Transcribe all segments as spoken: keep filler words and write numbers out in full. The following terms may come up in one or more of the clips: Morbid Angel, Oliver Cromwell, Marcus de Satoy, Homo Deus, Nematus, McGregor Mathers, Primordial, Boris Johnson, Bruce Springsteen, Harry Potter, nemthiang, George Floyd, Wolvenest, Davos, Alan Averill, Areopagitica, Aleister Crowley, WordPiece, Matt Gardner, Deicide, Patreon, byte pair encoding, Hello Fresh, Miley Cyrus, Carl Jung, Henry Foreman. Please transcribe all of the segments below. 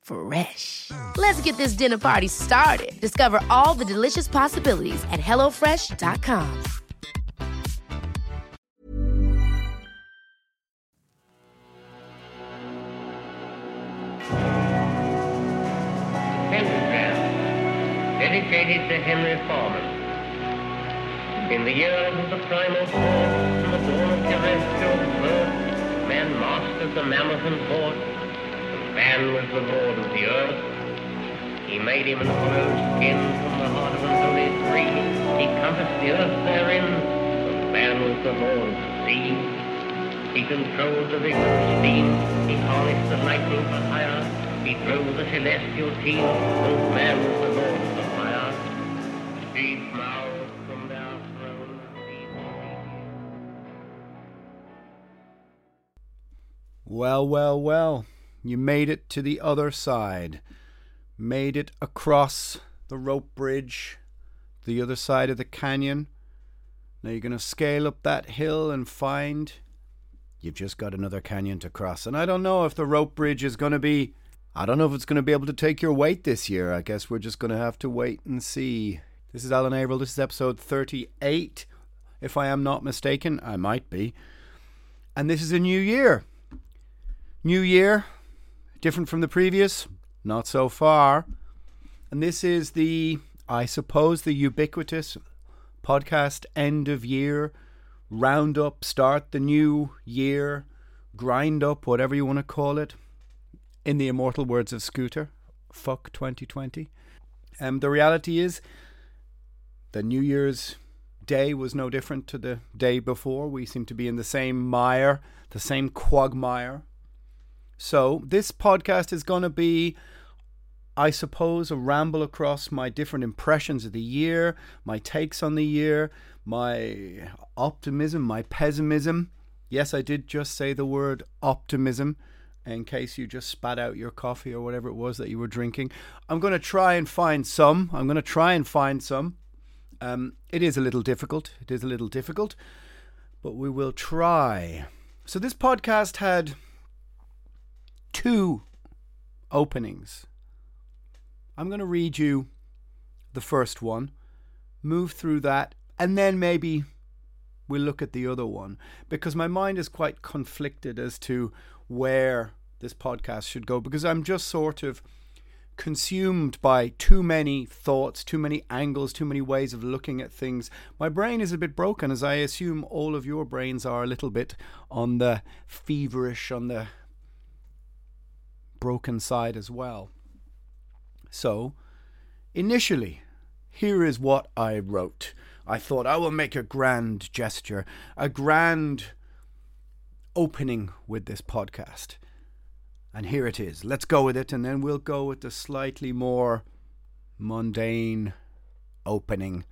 Fresh. Let's get this dinner party started. Discover all the delicious possibilities at hello fresh dot com. Dedicated to Henry Foreman. In the years of the primal force and the dawn of terrestrial birth, man mastered the mammoth and horse, and man was the lord of the earth. He made him an hollow skin from the heart of an holy tree. He compassed the earth therein, and man was the lord of the sea. He controlled the vigor of steam, he harnessed the lightning for hire, he drove the celestial team, and man was the lord of the Well, well, well, you made it to the other side. Made it across the rope bridge, the other side of the canyon. Now you're going to scale up that hill and find you've just got another canyon to cross. And I don't know if the rope bridge is going to be, I don't know if it's going to be able to take your weight this year. I guess we're just going to have to wait and see. This is Alan Averill. This is episode thirty-eight, if I am not mistaken. I might be. And this is a new year. New year, different from the previous? Not so far. And this is the, I suppose, the ubiquitous podcast end of year, roundup, start the new year, grind up, whatever you want to call it. In the immortal words of Scooter, fuck twenty twenty. Um, the reality is, the New Year's Day was no different to the day before. We seem to be in the same mire, the same quagmire. So this podcast is going to be, I suppose, a ramble across my different impressions of the year, my takes on the year, my optimism, my pessimism. Yes, I did just say the word optimism in case you just spat out your coffee or whatever it was that you were drinking. I'm going to try and find some. I'm going to try and find some. Um, it is a little difficult. It is a little difficult, but we will try. So this podcast had two openings. I'm going to read you the first one, move through that, and then maybe we'll look at the other one, because my mind is quite conflicted as to where this podcast should go, because I'm just sort of consumed by too many thoughts, too many angles, too many ways of looking at things. My brain is a bit broken, as I assume all of your brains are a little bit on the feverish, on the broken side as well. So, initially, here is what I wrote. I thought I will make a grand gesture, a grand opening with this podcast. And here it is. Let's go with it, and then we'll go with the slightly more mundane opening.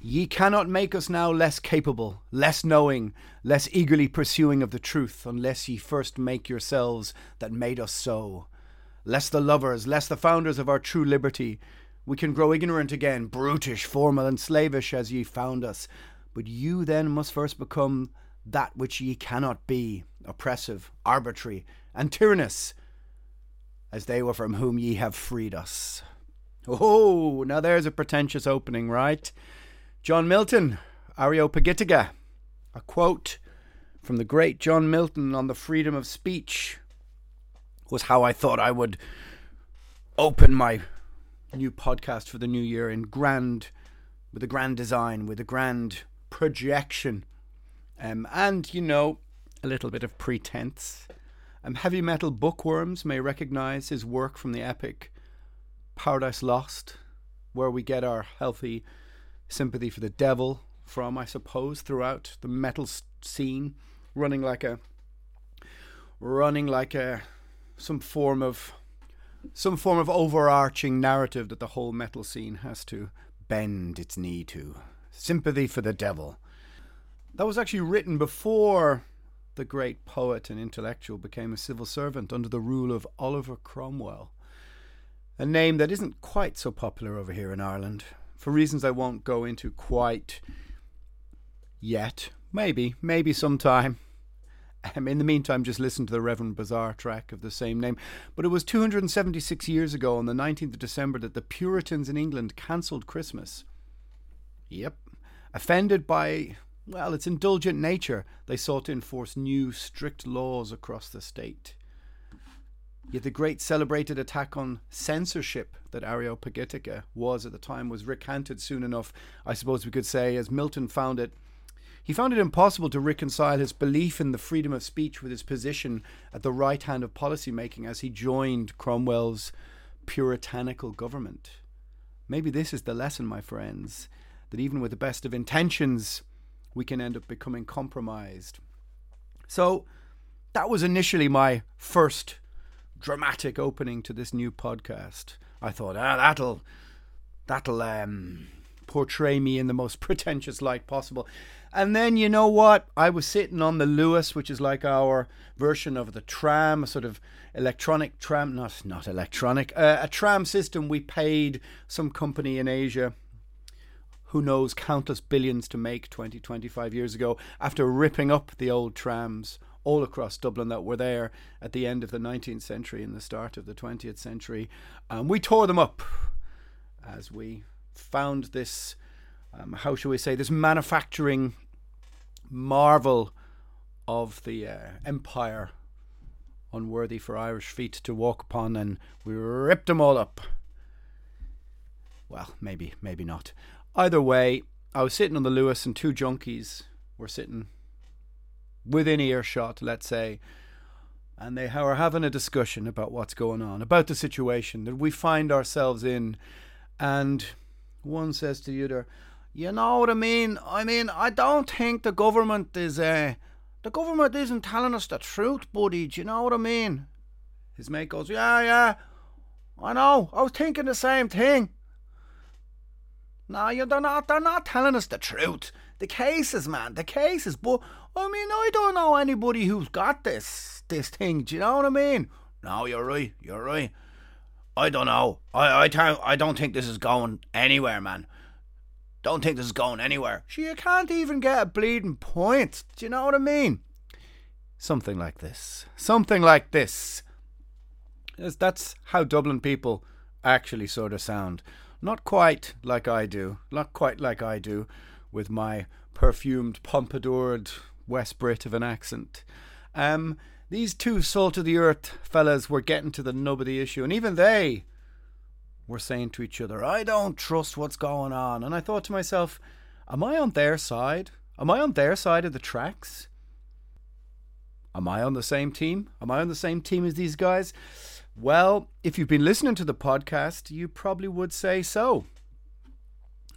Ye cannot make us now less capable, less knowing, less eagerly pursuing of the truth, unless ye first make yourselves that made us so. Less the lovers, less the founders of our true liberty, we can grow ignorant again, brutish, formal, and slavish as ye found us. But you then must first become that which ye cannot be, oppressive, arbitrary, and tyrannous, as they were from whom ye have freed us. Oh, now there's a pretentious opening, right? John Milton, Areopagitica. A quote from the great John Milton on the freedom of speech was how I thought I would open my new podcast for the new year, in grand, with a grand design, with a grand projection, um, and, you know, a little bit of pretense. Um, heavy metal bookworms may recognize his work from the epic Paradise Lost, where we get our healthy sympathy for the devil from, I suppose, throughout the metal scene, running like a, running like a, some form of, some form of overarching narrative that the whole metal scene has to bend its knee to. Sympathy for the devil. That was actually written before the great poet and intellectual became a civil servant under the rule of Oliver Cromwell. A name that isn't quite so popular over here in Ireland, for reasons I won't go into quite yet. Maybe, maybe sometime. Um, in the meantime, just listen to the Reverend Bazaar track of the same name. But it was two hundred seventy-six years ago, on the nineteenth of December, that the Puritans in England cancelled Christmas. Yep. Offended by, well, its indulgent nature, they sought to enforce new, strict laws across the state. Yet the great celebrated attack on censorship that Areopagitica was at the time was recanted soon enough, I suppose we could say, as Milton found it. He found it impossible to reconcile his belief in the freedom of speech with his position at the right hand of policymaking as he joined Cromwell's puritanical government. Maybe this is the lesson, my friends, that even with the best of intentions, we can end up becoming compromised. So that was initially my first dramatic opening to this new podcast. I thought, ah, that'll that'll um, portray me in the most pretentious light possible. And then, you know what? I was sitting on the Lewis, which is like our version of the tram, a sort of electronic tram, not not electronic, uh, a tram system we paid some company in Asia, who knows, countless billions to make twenty, twenty-five years ago, after ripping up the old trams all across Dublin that were there at the end of the nineteenth century and the start of the twentieth century. Um, we tore them up as we found this, um, how shall we say, this manufacturing marvel of the uh, empire, unworthy for Irish feet to walk upon, and we ripped them all up. Well, maybe, maybe not. Either way, I was sitting on the Lewis and two junkies were sitting within earshot, let's say, and they are having a discussion about what's going on, about the situation that we find ourselves in. And one says to the other, you know what I mean? I mean, I don't think the government is, uh, the government isn't telling us the truth, buddy. Do you know what I mean? His mate goes, yeah, yeah, I know. I was thinking the same thing. No, you're not, they're not telling us the truth. The cases, man, the cases. But, I mean, I don't know anybody who's got this, this thing. Do you know what I mean? No, you're right, you're right. I don't know. I, I, can't, I don't think this is going anywhere, man. Don't think this is going anywhere. She, you can't even get a bleeding point. Do you know what I mean? Something like this. Something like this. That's how Dublin people actually sort of sound. Not quite like I do. Not quite like I do. With my perfumed, pompadoured West Brit of an accent. Um, these two salt-of-the-earth fellas were getting to the nub of the issue, and even they were saying to each other, I don't trust what's going on. And I thought to myself, am I on their side? Am I on their side of the tracks? Am I on the same team? Am I on the same team as these guys? Well, if you've been listening to the podcast, you probably would say so.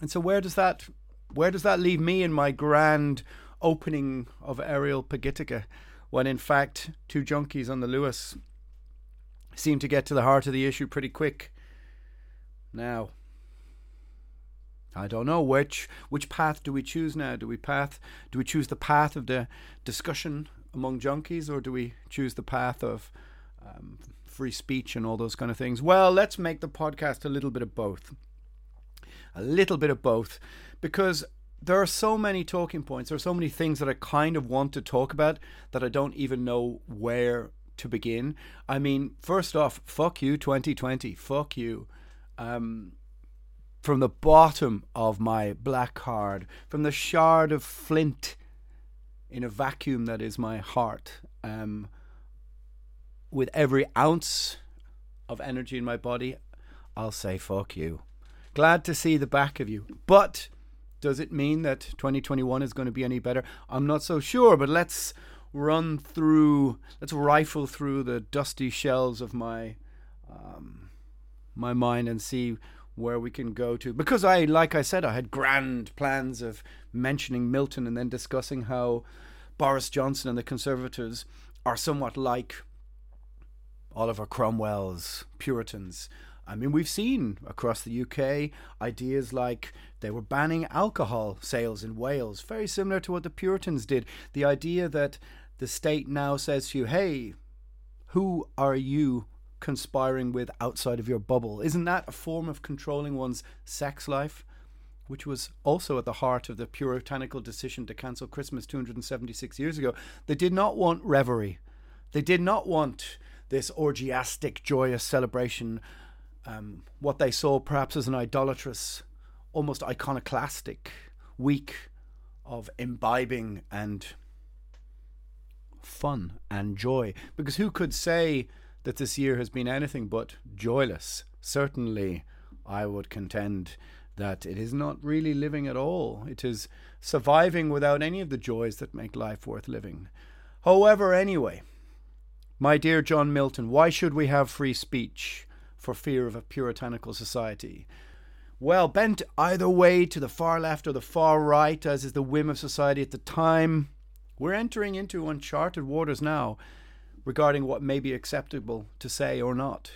And so where does that... Where does that leave me in my grand opening of Areopagitica, when in fact two junkies on the Lewis seem to get to the heart of the issue pretty quick? Now, I don't know which which path do we choose now? Do we path do we choose the path of the discussion among junkies, or do we choose the path of um, free speech and all those kind of things? Well, let's make the podcast a little bit of both. A little bit of both, because there are so many talking points, there are so many things that I kind of want to talk about that I don't even know where to begin. I mean, first off, fuck you twenty twenty, fuck you. um, from the bottom of my black heart, from the shard of flint in a vacuum that is my heart, um, with every ounce of energy in my body, I'll say fuck you. Glad to see the back of you. But does it mean that twenty twenty-one is going to be any better? I'm not so sure, but let's run through, let's rifle through the dusty shelves of my um, my mind and see where we can go to. Because I, like I said, I had grand plans of mentioning Milton and then discussing how Boris Johnson and the Conservatives are somewhat like Oliver Cromwell's Puritans. I mean, we've seen across the U K ideas like they were banning alcohol sales in Wales, very similar to what the Puritans did. The idea that the state now says to you, hey, who are you conspiring with outside of your bubble? Isn't that a form of controlling one's sex life? Which was also at the heart of the puritanical decision to cancel Christmas two hundred seventy-six years ago. They did not want revelry. They did not want this orgiastic, joyous celebration. Um, what they saw perhaps as an idolatrous, almost iconoclastic week of imbibing and fun and joy. Because who could say that this year has been anything but joyless? Certainly, I would contend that it is not really living at all. It is surviving without any of the joys that make life worth living. However, anyway, my dear John Milton, why should we have free speech for fear of a puritanical society? Well, bent either way to the far left or the far right, as is the whim of society at the time, we're entering into uncharted waters now regarding what may be acceptable to say or not.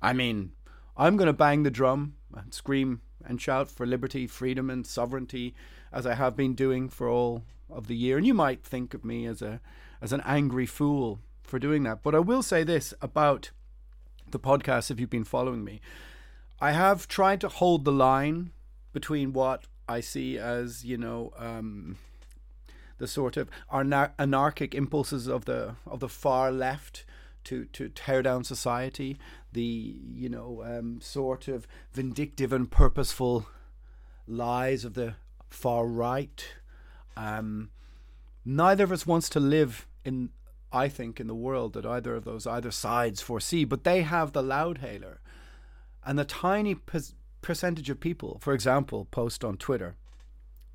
I mean, I'm going to bang the drum and scream and shout for liberty, freedom and sovereignty, as I have been doing for all of the year. And you might think of me as a as an angry fool for doing that. But I will say this about the podcast, if you've been following me. I have tried to hold the line between what I see as, you know, um, the sort of anar- anarchic impulses of the of the far left to, to tear down society, the, you know, um, sort of vindictive and purposeful lies of the far right. Um, neither of us wants to live in, I think, in the world that either of those either sides foresee, but they have the loudhailer. And the tiny per- percentage of people, for example, post on Twitter,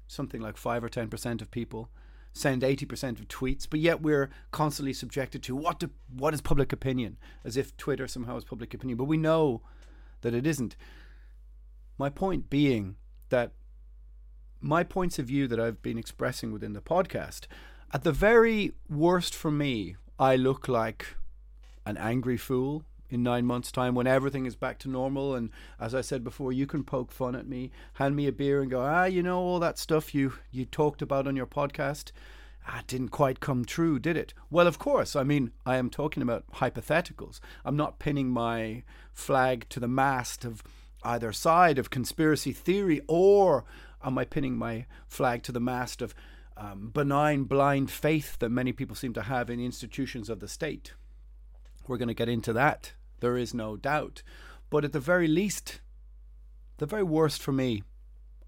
something like five or ten percent of people send eighty percent of tweets, but yet we're constantly subjected to what do, what is public opinion, as if Twitter somehow is public opinion, but we know that it isn't. My point being that my points of view that I've been expressing within the podcast, at the very worst for me, I look like an angry fool in nine months' time when everything is back to normal. And as I said before, you can poke fun at me, hand me a beer and go, ah, you know, all that stuff you, you talked about on your podcast, ah, didn't quite come true, did it? Well, of course. I mean, I am talking about hypotheticals. I'm not pinning my flag to the mast of either side of conspiracy theory, or am I pinning my flag to the mast of Um, benign, blind faith that many people seem to have in the institutions of the state. We're going to get into that, there is no doubt. But at the very least, the very worst for me,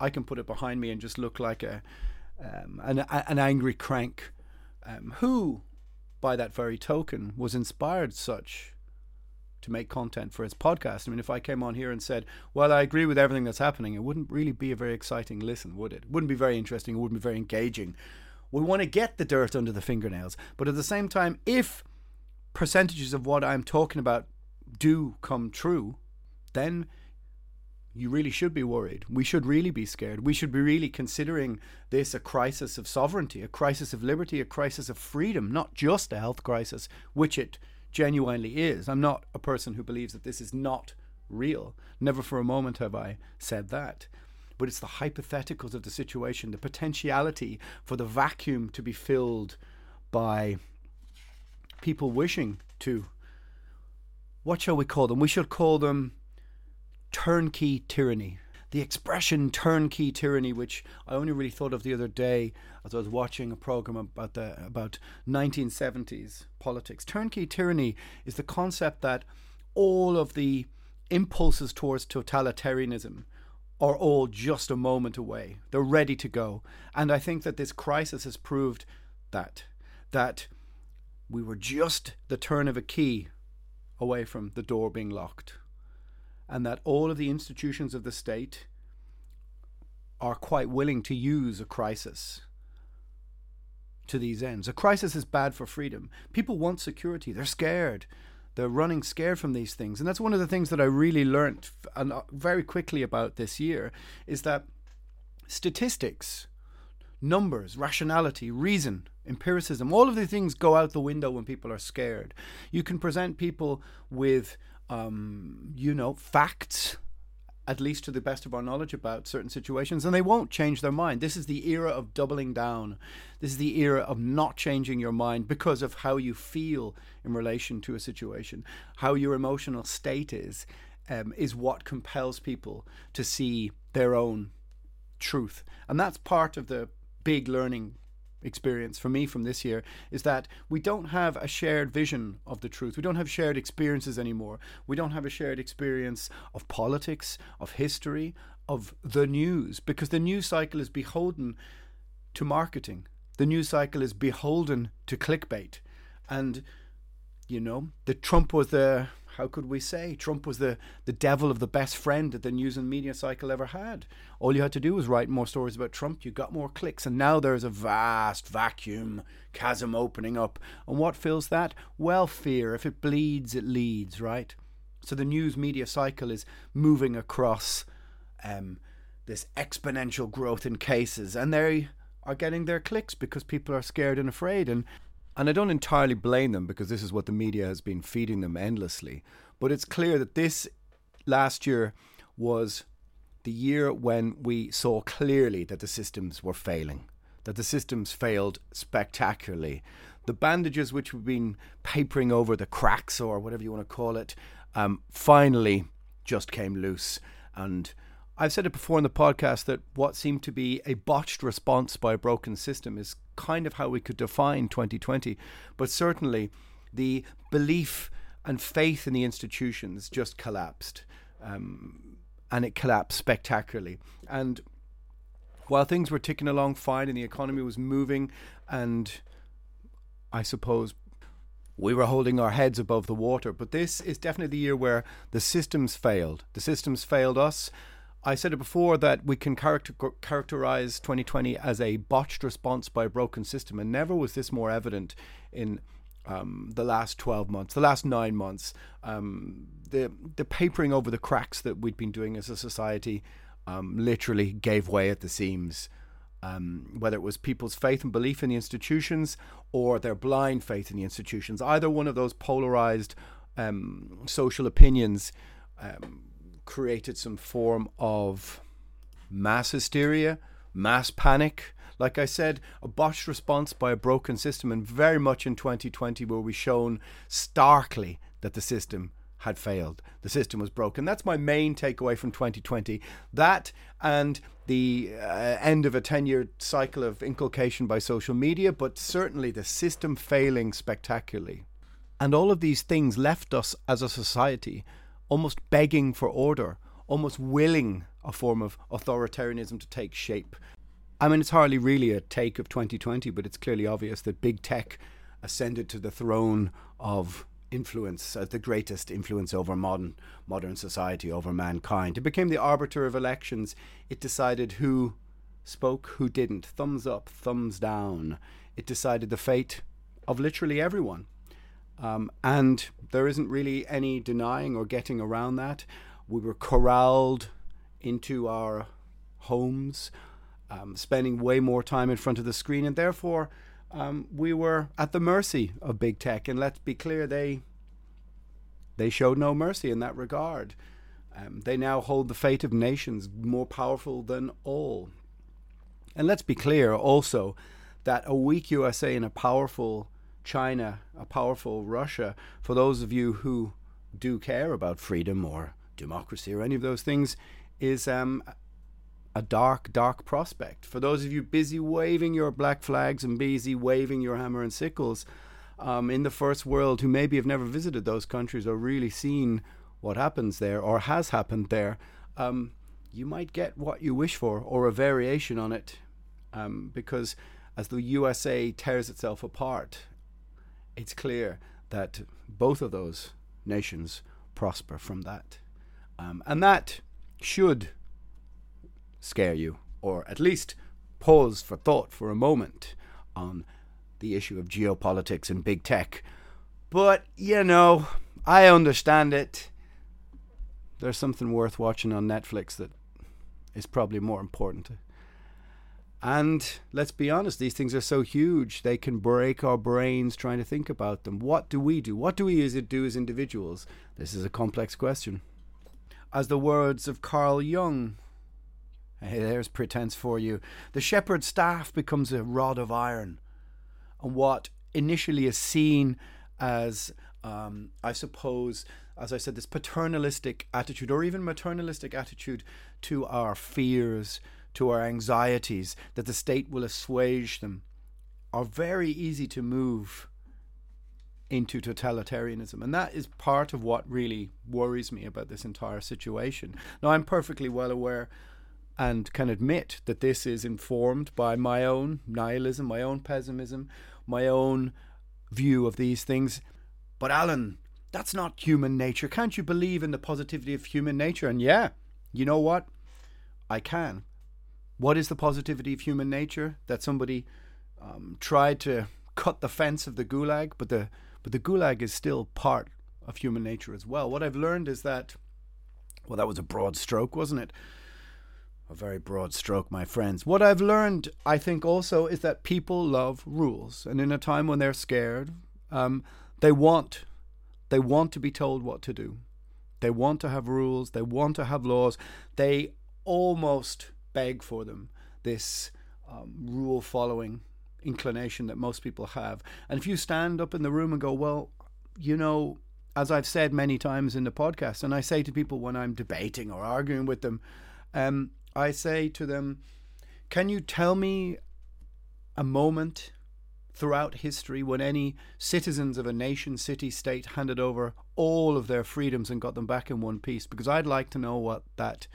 I can put it behind me and just look like a um, an, a, an angry crank um, who, by that very token, was inspired such to make content for his podcast. I mean, if I came on here and said, well, I agree with everything that's happening, it wouldn't really be a very exciting listen, would it? It wouldn't be very interesting. It wouldn't be very engaging. We want to get the dirt under the fingernails. But at the same time, if percentages of what I'm talking about do come true, then you really should be worried. We should really be scared. We should be really considering this a crisis of sovereignty, a crisis of liberty, a crisis of freedom, not just a health crisis, which it genuinely is. I'm not a person who believes that this is not real. Never for a moment have I said that. But it's the hypotheticals of the situation, the potentiality for the vacuum to be filled by people wishing to, what shall we call them? We should call them turnkey tyranny. The expression turnkey tyranny, which I only really thought of the other day as I was watching a program about the about nineteen seventies politics. Turnkey tyranny is the concept that all of the impulses towards totalitarianism are all just a moment away. They're ready to go. And I think that this crisis has proved that, that we were just the turn of a key away from the door being locked, and that all of the institutions of the state are quite willing to use a crisis to these ends. A crisis is bad for freedom. People want security. They're scared. They're running scared from these things. And that's one of the things that I really learned very quickly about this year, is that statistics, numbers, rationality, reason, empiricism, all of the things go out the window when people are scared. You can present people with, um, you know, facts, at least to the best of our knowledge about certain situations, and they won't change their mind. This is the era of doubling down. This is the era of not changing your mind because of how you feel in relation to a situation. How your emotional state is, um, is what compels people to see their own truth. And that's part of the big learning experience for me from this year, is that we don't have a shared vision of the truth. We don't have shared experiences anymore. We don't have a shared experience of politics, of history, of the news, because the news cycle is beholden to marketing. The news cycle is beholden to clickbait. And, you know, the Trump was the, how could we say, Trump was the, the devil of the best friend that the news and media cycle ever had. All you had to do was write more stories about Trump. You got more clicks. And now there's a vast vacuum, chasm opening up. And what fills that? Well, fear. If it bleeds, it leads, right? So the news media cycle is moving across um, this exponential growth in cases. And they are getting their clicks because people are scared and afraid. And And I don't entirely blame them, because this is what the media has been feeding them endlessly. But it's clear that this last year was the year when we saw clearly that the systems were failing, that the systems failed spectacularly. The bandages which we've been papering over the cracks, or whatever you want to call it, um, finally just came loose. And I've said it before in the podcast that what seemed to be a botched response by a broken system is kind of how we could define twenty twenty. But certainly the belief and faith in the institutions just collapsed. Um, and it collapsed spectacularly. And while things were ticking along fine and the economy was moving, and I suppose we were holding our heads above the water, but this is definitely the year where the systems failed. The systems failed us. I said it before that we can character, characterize twenty twenty as a botched response by a broken system, and never was this more evident in um, the last twelve months, the last nine months. Um, the the papering over the cracks that we'd been doing as a society um, literally gave way at the seams. Um, whether it was people's faith and belief in the institutions or their blind faith in the institutions, either one of those polarized um, social opinions Um, created some form of mass hysteria, mass panic. Like I said, a botched response by a broken system, and very much in twenty twenty were we shown starkly that the system had failed. The system was broken. That's my main takeaway from twenty twenty. That and the uh, end of a ten-year cycle of inculcation by social media, but certainly the system failing spectacularly. And all of these things left us as a society almost begging for order, almost willing a form of authoritarianism to take shape. I mean, it's hardly really a take of twenty twenty, but it's clearly obvious that big tech ascended to the throne of influence as the greatest influence over modern modern society, over mankind. It became the arbiter of elections. It decided who spoke, who didn't. Thumbs up, thumbs down. It decided the fate of literally everyone. Um, and there isn't really any denying or getting around that. We were corralled into our homes, um, spending way more time in front of the screen, and therefore um, we were at the mercy of big tech. And let's be clear, they they showed no mercy in that regard. Um, they now hold the fate of nations, more powerful than all. And let's be clear also that a weak U S A and a powerful China, a powerful Russia, for those of you who do care about freedom or democracy or any of those things, is um, a dark, dark prospect. For those of you busy waving your black flags and busy waving your hammer and sickles um, in the first world, who maybe have never visited those countries or really seen what happens there or has happened there, um, you might get what you wish for or a variation on it. Um, because as the U S A tears itself apart, it's clear that both of those nations prosper from that. Um, and that should scare you, or at least pause for thought for a moment on the issue of geopolitics and big tech. But, you know, I understand it. There's something worth watching on Netflix that is probably more important. And let's be honest, these things are so huge, they can break our brains trying to think about them. What do we do? What do we do as individuals? This is a complex question. As the words of Carl Jung, hey, there's pretense for you. The shepherd's staff becomes a rod of iron. And what initially is seen as, um, I suppose, as I said, this paternalistic attitude or even maternalistic attitude to our fears, to our anxieties, that the state will assuage them, are very easy to move into totalitarianism. And that is part of what really worries me about this entire situation. Now, I'm perfectly well aware and can admit that this is informed by my own nihilism, my own pessimism, my own view of these things. But Alan, that's not human nature. Can't you believe in the positivity of human nature? And yeah, you know what? I can. What is the positivity of human nature? That somebody um, tried to cut the fence of the gulag, but the but the gulag is still part of human nature as well. What I've learned is that, well, that was a broad stroke, wasn't it? A very broad stroke, my friends. What I've learned, I think, also is that people love rules, and in a time when they're scared, um, they want they want to be told what to do. They want to have rules. They want to have laws. They almost beg for them, this um, rule-following inclination that most people have. And if you stand up in the room and go, well, you know, as I've said many times in the podcast, and I say to people when I'm debating or arguing with them, um, I say to them, can you tell me a moment throughout history when any citizens of a nation, city, state handed over all of their freedoms and got them back in one piece? Because I'd like to know what that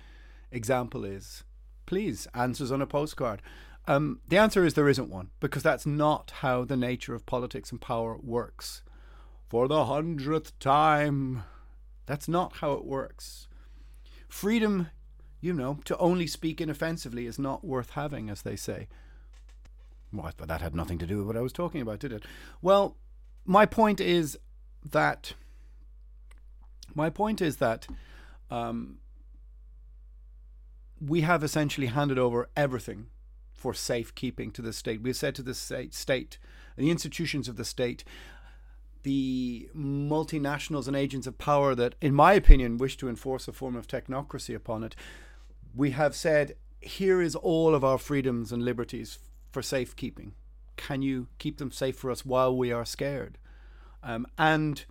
example is. Please, answers on a postcard. Um, the answer is there isn't one, because that's not how the nature of politics and power works. For the hundredth time, that's not how it works. Freedom, you know, to only speak inoffensively is not worth having, as they say. Well, but that had nothing to do with what I was talking about, did it? Well, my point is that... My point is that... Um, we have essentially handed over everything for safekeeping to the state. We've said to the state, state, the institutions of the state, the multinationals and agents of power that, in my opinion, wish to enforce a form of technocracy upon it. We have said, here is all of our freedoms and liberties for safekeeping. Can you keep them safe for us while we are scared? Um, and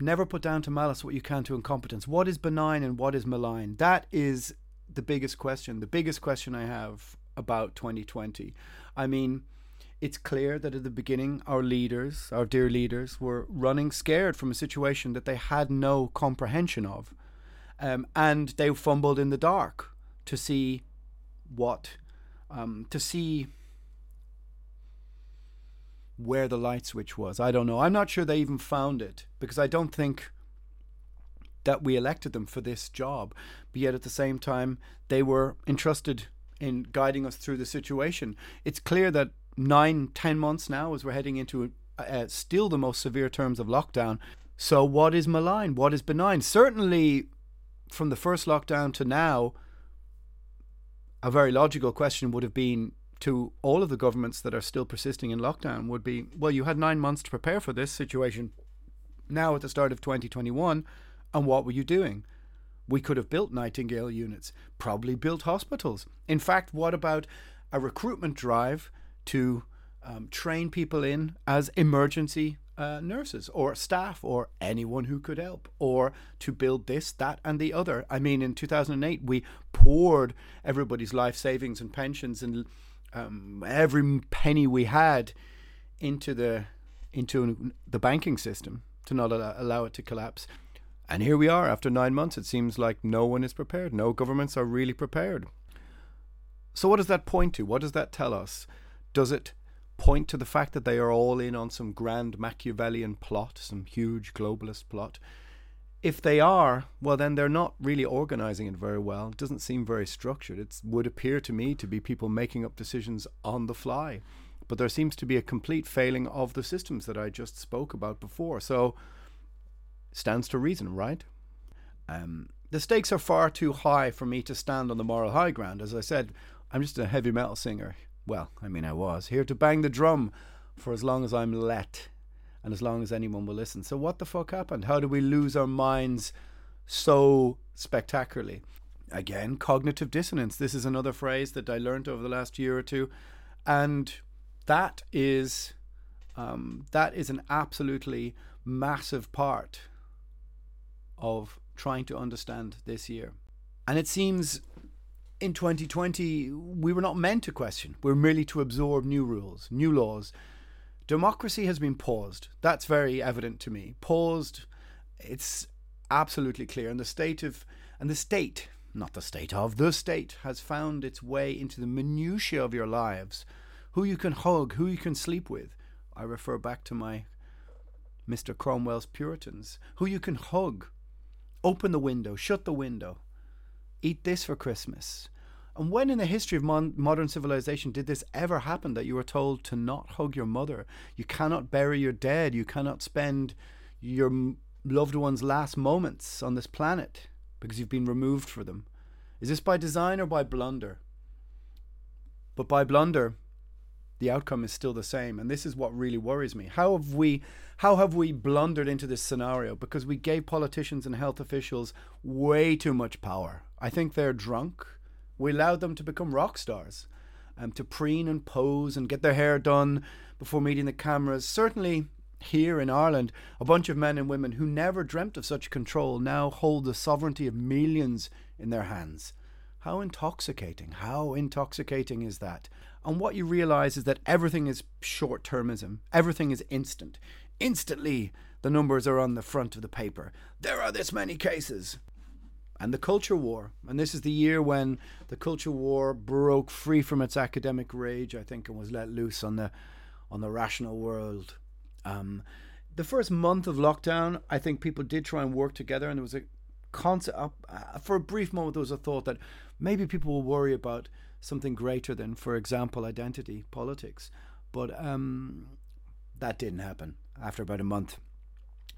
never put down to malice what you can to incompetence. What is benign and what is malign? That is the biggest question, the biggest question I have about twenty twenty. I mean, it's clear that at the beginning, our leaders, our dear leaders, were running scared from a situation that they had no comprehension of. Um, and they fumbled in the dark to see what, um, to see where the light switch was. I don't know. I'm not sure they even found it, because I don't think that we elected them for this job. But yet at the same time, they were entrusted in guiding us through the situation. It's clear that nine, ten months now, as we're heading into uh, still the most severe terms of lockdown. So what is malign? What is benign? Certainly from the first lockdown to now, a very logical question would have been to all of the governments that are still persisting in lockdown would be, well, you had nine months to prepare for this situation now at the start of twenty twenty-one, and what were you doing? We could have built Nightingale units, probably built hospitals. In fact, what about a recruitment drive to um, train people in as emergency uh, nurses or staff or anyone who could help, or to build this, that and the other? I mean, in two thousand eight, we poured everybody's life savings and pensions and Um, every penny we had into the into the banking system to not allow, allow it to collapse. And here we are after nine months. It seems like no one is prepared. No governments are really prepared. So what does that point to? What does that tell us? Does it point to the fact that they are all in on some grand Machiavellian plot, some huge globalist plot? If they are, well, then they're not really organising it very well. It doesn't seem very structured. It would appear to me to be people making up decisions on the fly. But there seems to be a complete failing of the systems that I just spoke about before. So, stands to reason, right? Um, the stakes are far too high for me to stand on the moral high ground. As I said, I'm just a heavy metal singer. Well, I mean, I was here to bang the drum for as long as I'm let. And as long as anyone will listen. So what the fuck happened? How do we lose our minds so spectacularly? Again, cognitive dissonance. This is another phrase that I learned over the last year or two. And that is um, that is an absolutely massive part of trying to understand this year. And it seems in twenty twenty, we were not meant to question. We're merely to absorb new rules, new laws. Democracy has been paused. That's very evident to me. Paused, it's absolutely clear. And the state of, and the state, not the state of, the state has found its way into the minutiae of your lives. Who you can hug, who you can sleep with. I refer back to my Mister Cromwell's Puritans. Who you can hug. Open the window, shut the window. Eat this for Christmas. And when in the history of mon- modern civilization did this ever happen that you were told to not hug your mother? You cannot bury your dead. You cannot spend your m- loved one's last moments on this planet because you've been removed from them. Is this by design or by blunder? But by blunder, the outcome is still the same. And this is what really worries me. How have we, how have we blundered into this scenario? Because we gave politicians and health officials way too much power. I think they're drunk. We allowed them to become rock stars, um, to preen and pose and get their hair done before meeting the cameras. Certainly here in Ireland, a bunch of men and women who never dreamt of such control now hold the sovereignty of millions in their hands. How intoxicating, how intoxicating is that? And what you realise is that everything is short-termism. Everything is instant. Instantly, the numbers are on the front of the paper. There are this many cases. And the culture war, and this is the year when the culture war broke free from its academic rage, I think, and was let loose on the on the rational world. Um, the first month of lockdown, I think people did try and work together, and there was a concept, uh, for a brief moment there was a thought that maybe people will worry about something greater than, for example, identity politics. But um, that didn't happen after about a month.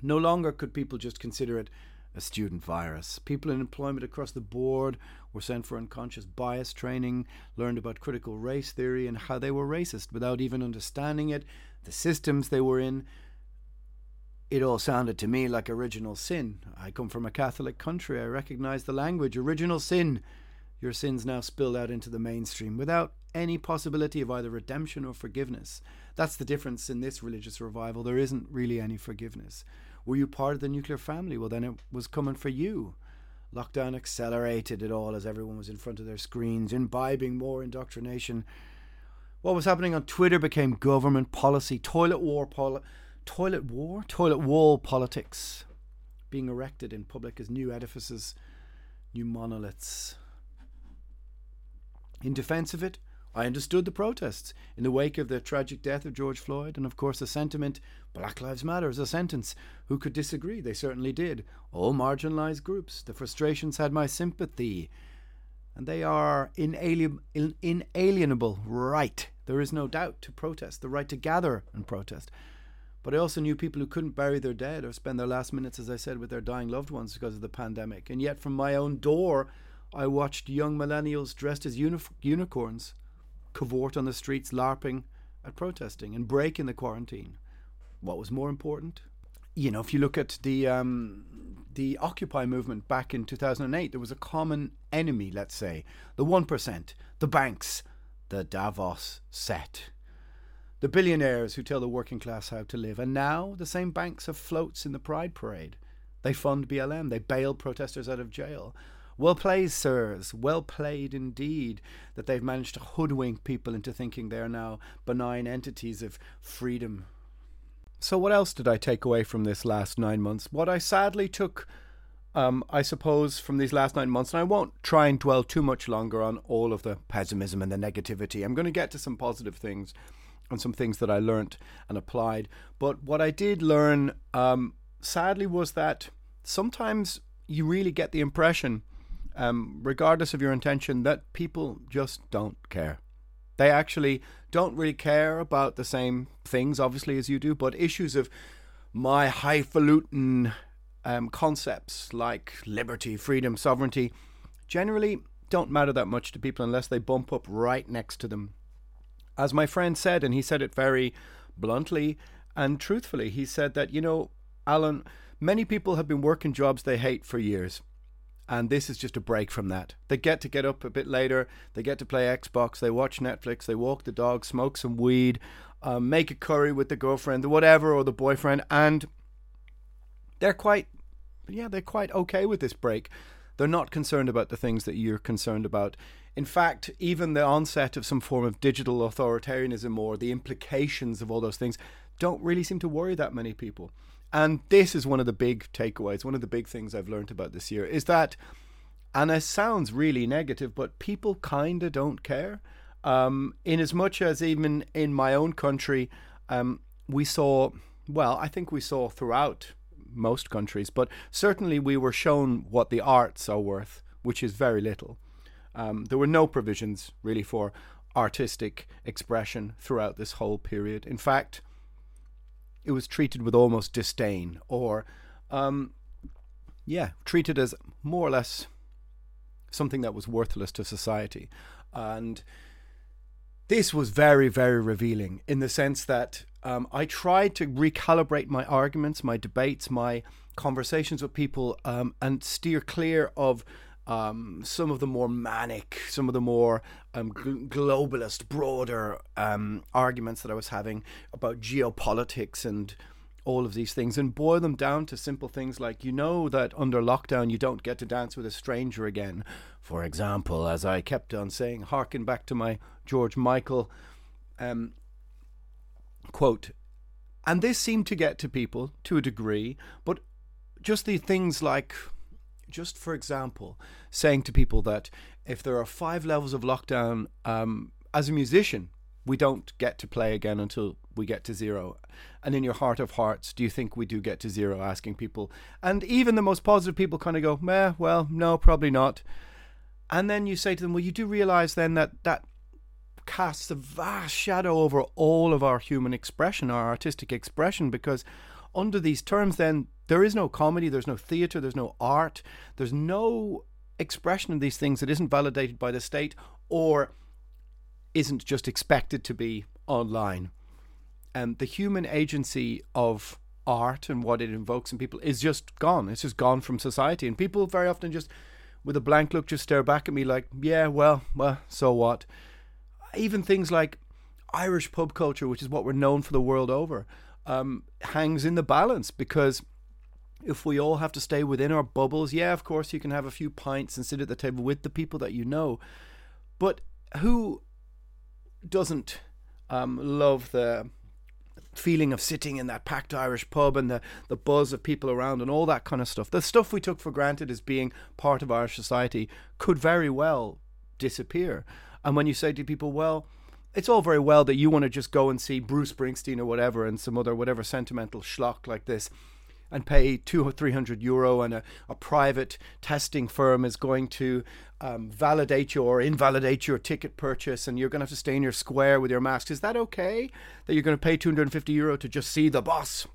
No longer could people just consider it a student virus. People in employment across the board were sent for unconscious bias training, learned about critical race theory and how they were racist without even understanding it, the systems they were in. It all sounded to me like original sin. I come from a Catholic country. I recognize the language. Original sin. Your sins now spilled out into the mainstream without any possibility of either redemption or forgiveness. That's the difference in this religious revival. There isn't really any forgiveness. Were you part of the nuclear family? Well, then it was coming for you. Lockdown accelerated it all as everyone was in front of their screens, imbibing more indoctrination. What was happening on Twitter became government policy, toilet war, poli- toilet war, toilet wall politics being erected in public as new edifices, new monoliths. In defense of it, I understood the protests in the wake of the tragic death of George Floyd and, of course, the sentiment, Black Lives Matter is a sentence. Who could disagree? They certainly did. All marginalised groups. The frustrations had my sympathy. And they are inalien- in- inalienable right. There is no doubt to protest, the right to gather and protest. But I also knew people who couldn't bury their dead or spend their last minutes, as I said, with their dying loved ones because of the pandemic. And yet, from my own door, I watched young millennials dressed as uni- unicorns cavort on the streets, LARPing at protesting and breaking the quarantine. What was more important? You know, if you look at the um, the Occupy movement back in two thousand eight, there was a common enemy, let's say. The one percent, the banks, the Davos set. The billionaires who tell the working class how to live. And now the same banks have floats in the Pride Parade. They fund B L M. They bail protesters out of jail. Well played, sirs. Well played indeed that they've managed to hoodwink people into thinking they're now benign entities of freedom. So what else did I take away from this last nine months? What I sadly took um, I suppose, from these last nine months, and I won't try and dwell too much longer on all of the pessimism and the negativity. I'm going to get to some positive things and some things that I learned and applied. But what I did learn, um, sadly, was that sometimes you really get the impression, um, regardless of your intention, that people just don't care. They actually don't really care about the same things, obviously, as you do, but issues of my highfalutin um, concepts like liberty, freedom, sovereignty, generally don't matter that much to people unless they bump up right next to them. As my friend said, and he said it very bluntly and truthfully, he said that, you know, Alan, many people have been working jobs they hate for years. And this is just a break from that. They get to get up a bit later. They get to play Xbox. They watch Netflix. They walk the dog, smoke some weed, uh, make a curry with the girlfriend, whatever, or the boyfriend. And they're quite, yeah, they're quite okay with this break. They're not concerned about the things that you're concerned about. In fact, even the onset of some form of digital authoritarianism or the implications of all those things don't really seem to worry that many people. And this is one of the big takeaways, one of the big things I've learned about this year is that, and it sounds really negative, but people kind of don't care. Um, in as much as even in my own country, um, we saw, well, I think we saw throughout most countries, but certainly we were shown what the arts are worth, which is very little. Um, there were no provisions really for artistic expression throughout this whole period. In fact, it was treated with almost disdain or, um, yeah, treated as more or less something that was worthless to society. And this was very, very revealing in the sense that um, I tried to recalibrate my arguments, my debates, my conversations with people um, and steer clear of um, some of the more manic, some of the more um, gl- globalist, broader um, arguments that I was having about geopolitics and all of these things, and boil them down to simple things like, you know that under lockdown you don't get to dance with a stranger again. For example, as I kept on saying, harken back to my George Michael um, quote. And this seemed to get to people to a degree, but just the things like, just for example, saying to people that if there are five levels of lockdown, um, as a musician, we don't get to play again until we get to zero. And in your heart of hearts, do you think we do get to zero? Asking people. And even the most positive people kind of go, meh, well, no, probably not. And then you say to them, well, you do realize then that that casts a vast shadow over all of our human expression, our artistic expression, because under these terms then, there is no comedy, there's no theatre, there's no art, there's no expression of these things that isn't validated by the state or isn't just expected to be online. And the human agency of art and what it invokes in people is just gone. It's just gone from society. And people very often just, with a blank look, just stare back at me like, yeah, well, well, so what? Even things like Irish pub culture, which is what we're known for the world over, um, hangs in the balance because if we all have to stay within our bubbles, yeah, of course, you can have a few pints and sit at the table with the people that you know. But who doesn't um, love the feeling of sitting in that packed Irish pub and the, the buzz of people around and all that kind of stuff? The stuff we took for granted as being part of Irish society could very well disappear. And when you say to people, well, it's all very well that you want to just go and see Bruce Springsteen or whatever and some other whatever sentimental schlock like this, and pay two or three hundred euro, and a, a private testing firm is going to um, validate your or invalidate your ticket purchase, and you're going to have to stay in your square with your mask. Is that okay? That you're going to pay two hundred and fifty euro to just see the boss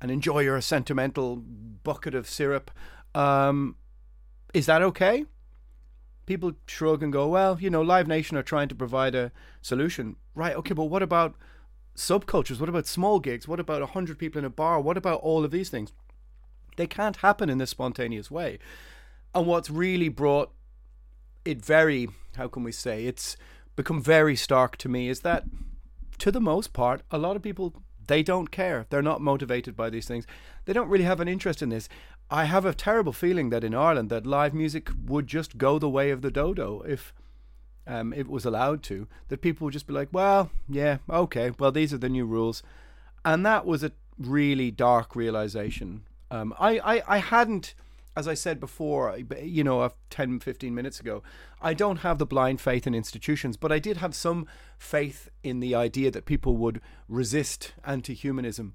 and enjoy your sentimental bucket of syrup? Um, is that okay? People shrug and go, well, you know, Live Nation are trying to provide a solution, right? Okay, but what about subcultures? What about small gigs? What about one hundred people in a bar? What about all of these things? They can't happen in this spontaneous way. And what's really brought it very, how can we say, it's become very stark to me is that, to the most part, a lot of people, they don't care. They're not motivated by these things. They don't really have an interest in this. I have a terrible feeling that in Ireland that live music would just go the way of the dodo if Um, it was allowed to, that people would just be like, well, yeah, okay, well, these are the new rules. And that was a really dark realization. Um, I, I, I hadn't as I said before, you know, ten, fifteen minutes ago, I don't have the blind faith in institutions, but I did have some faith in the idea that people would resist anti-humanism.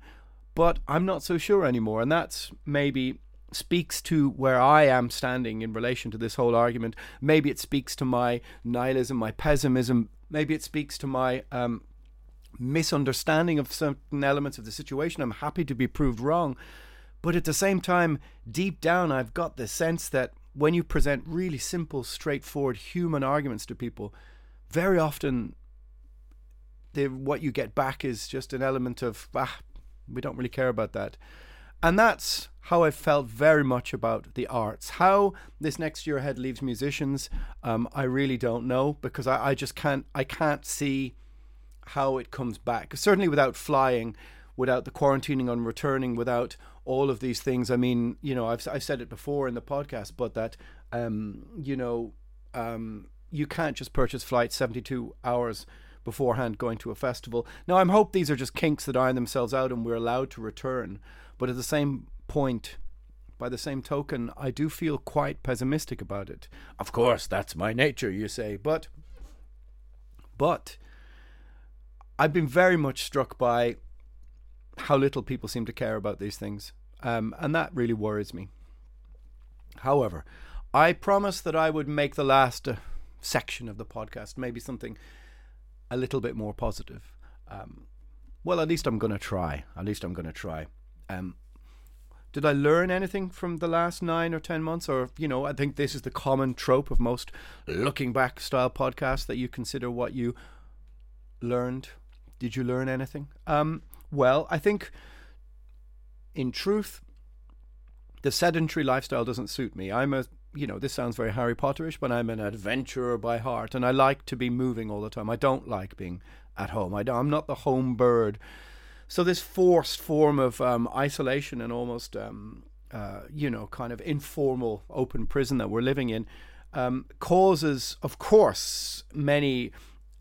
But I'm not so sure anymore, and that's maybe speaks to where I am standing in relation to this whole argument. Maybe it speaks to my nihilism, my pessimism. Maybe it speaks to my um, misunderstanding of certain elements of the situation. I'm happy to be proved wrong. But at the same time, deep down, I've got the sense that when you present really simple, straightforward human arguments to people, very often the, what you get back is just an element of, ah, we don't really care about that. And that's how I felt very much about the arts. How this next year ahead leaves musicians, um, I really don't know, because I, I just can't, I can't see how it comes back. Certainly without flying, without the quarantining and returning, without all of these things. I mean, you know, I've, I've said it before in the podcast, but that, um, you know, um, you can't just purchase flights seventy-two hours beforehand going to a festival. Now, I'm hope these are just kinks that iron themselves out and we're allowed to return. But at the same point, by the same token, I do feel quite pessimistic about it. Of course, that's my nature, you say. But, but I've been very much struck by how little people seem to care about these things. Um, and that really worries me. However, I promised that I would make the last uh, section of the podcast maybe something a little bit more positive. Um, well, at least I'm going to try. At least I'm going to try. Um, did I learn anything from the last nine or ten months? Or, you know, I think this is the common trope of most looking back style podcasts, that you consider what you learned. Did you learn anything? Um, well, I think, in truth, the sedentary lifestyle doesn't suit me. I'm a, you know, this sounds very Harry Potterish, but I'm an adventurer by heart, and I like to be moving all the time. I don't like being at home. I don't, I'm not the home bird. So this forced form of um, isolation and almost, um, uh, you know, kind of informal open prison that we're living in um, causes, of course, many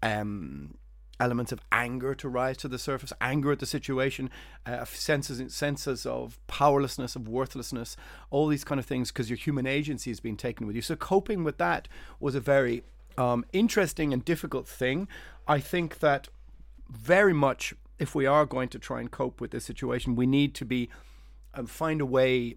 um, elements of anger to rise to the surface, anger at the situation, uh, senses, senses of powerlessness, of worthlessness, all these kind of things, because your human agency has been taken with you. So coping with that was a very um, interesting and difficult thing. I think that very much, if we are going to try and cope with this situation, we need to be um, find a way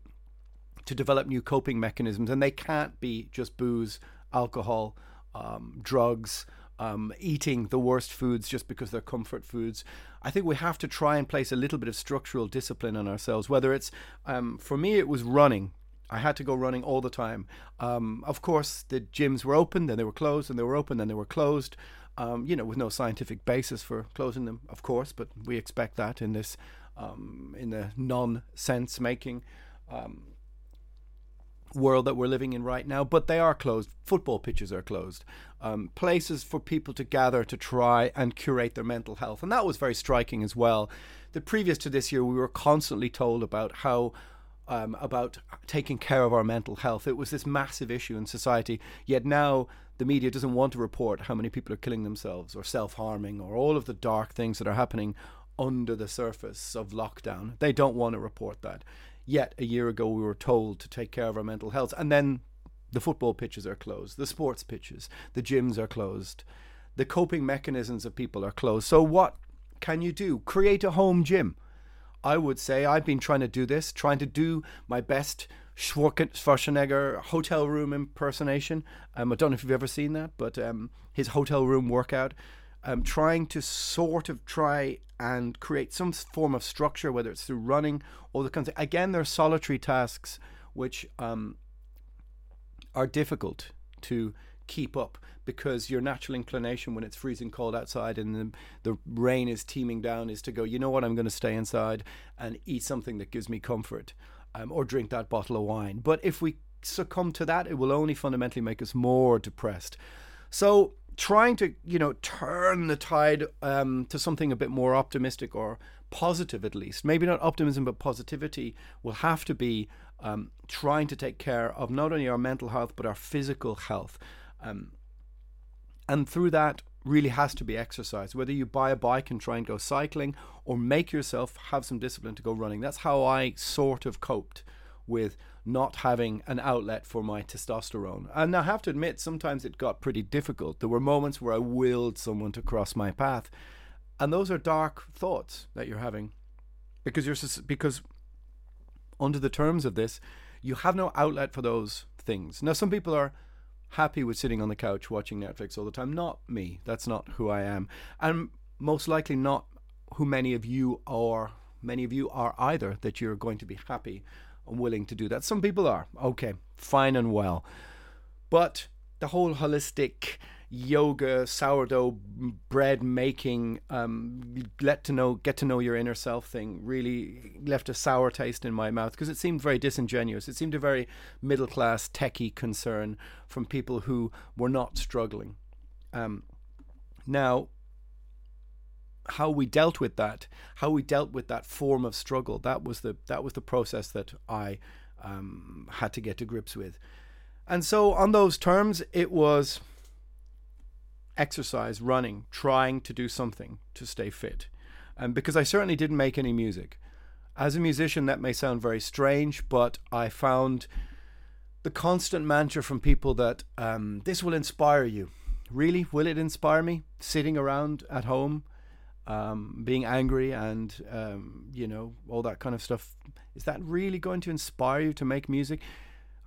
to develop new coping mechanisms, and they can't be just booze, alcohol, um, drugs, um, eating the worst foods just because they're comfort foods. I think we have to try and place a little bit of structural discipline on ourselves, whether it's, um, for me, it was running. I had to go running all the time. Um, of course, the gyms were open, then they were closed, and they were open, then they were closed. Um, you know, with no scientific basis for closing them, of course, but we expect that in this, um, in the non-sense-making um, world that we're living in right now. But they are closed. Football pitches are closed. Um, places for people to gather to try and curate their mental health. And that was very striking as well. The previous to this year, we were constantly told about how Um, about taking care of our mental health. It was this massive issue in society, yet now the media doesn't want to report how many people are killing themselves or self-harming or all of the dark things that are happening under the surface of lockdown. They don't want to report that. Yet a year ago we were told to take care of our mental health, and then the football pitches are closed, the sports pitches, the gyms are closed, the coping mechanisms of people are closed. So what can you do? Create a home gym. I would say I've been trying to do this, trying to do my best Schwarzenegger hotel room impersonation. Um, I don't know if you've ever seen that, but um, his hotel room workout. Um, trying to sort of try and create some form of structure, whether it's through running or the kind of thing. Again, there are solitary tasks which um, are difficult to keep up, because your natural inclination when it's freezing cold outside and the, the rain is teeming down is to go, you know what, I'm going to stay inside and eat something that gives me comfort, um, or drink that bottle of wine. But if we succumb to that, it will only fundamentally make us more depressed. So trying to, you know, turn the tide um, to something a bit more optimistic or positive, at least, maybe not optimism, but positivity, will have to be um, trying to take care of not only our mental health, but our physical health. Um, and through that really has to be exercise, whether you buy a bike and try and go cycling or make yourself have some discipline to go running. That's how I sort of coped with not having an outlet for my testosterone. And I have to admit, sometimes it got pretty difficult. There were moments where I willed someone to cross my path. And those are dark thoughts that you're having, because you're because under the terms of this, you have no outlet for those things. Now, some people are happy with sitting on the couch watching Netflix all the time. Not me. That's not who I am. And most likely not who many of you are. Many of you are either, that you're going to be happy and willing to do that. Some people are. Okay, fine and well. But the whole holistic yoga, sourdough bread making, um, let to know, get to know your inner self thing really left a sour taste in my mouth, because it seemed very disingenuous. It seemed a very middle class techie concern from people who were not struggling. Um, now, how we dealt with that, how we dealt with that form of struggle, that was the that was the process that I um, had to get to grips with. And so on those terms, it was exercise, running, trying to do something to stay fit. Um, because I certainly didn't make any music. As a musician, that may sound very strange, but I found the constant mantra from people that um, this will inspire you. Really? Will it inspire me? Sitting around at home, um, being angry and, um, you know, all that kind of stuff. Is that really going to inspire you to make music?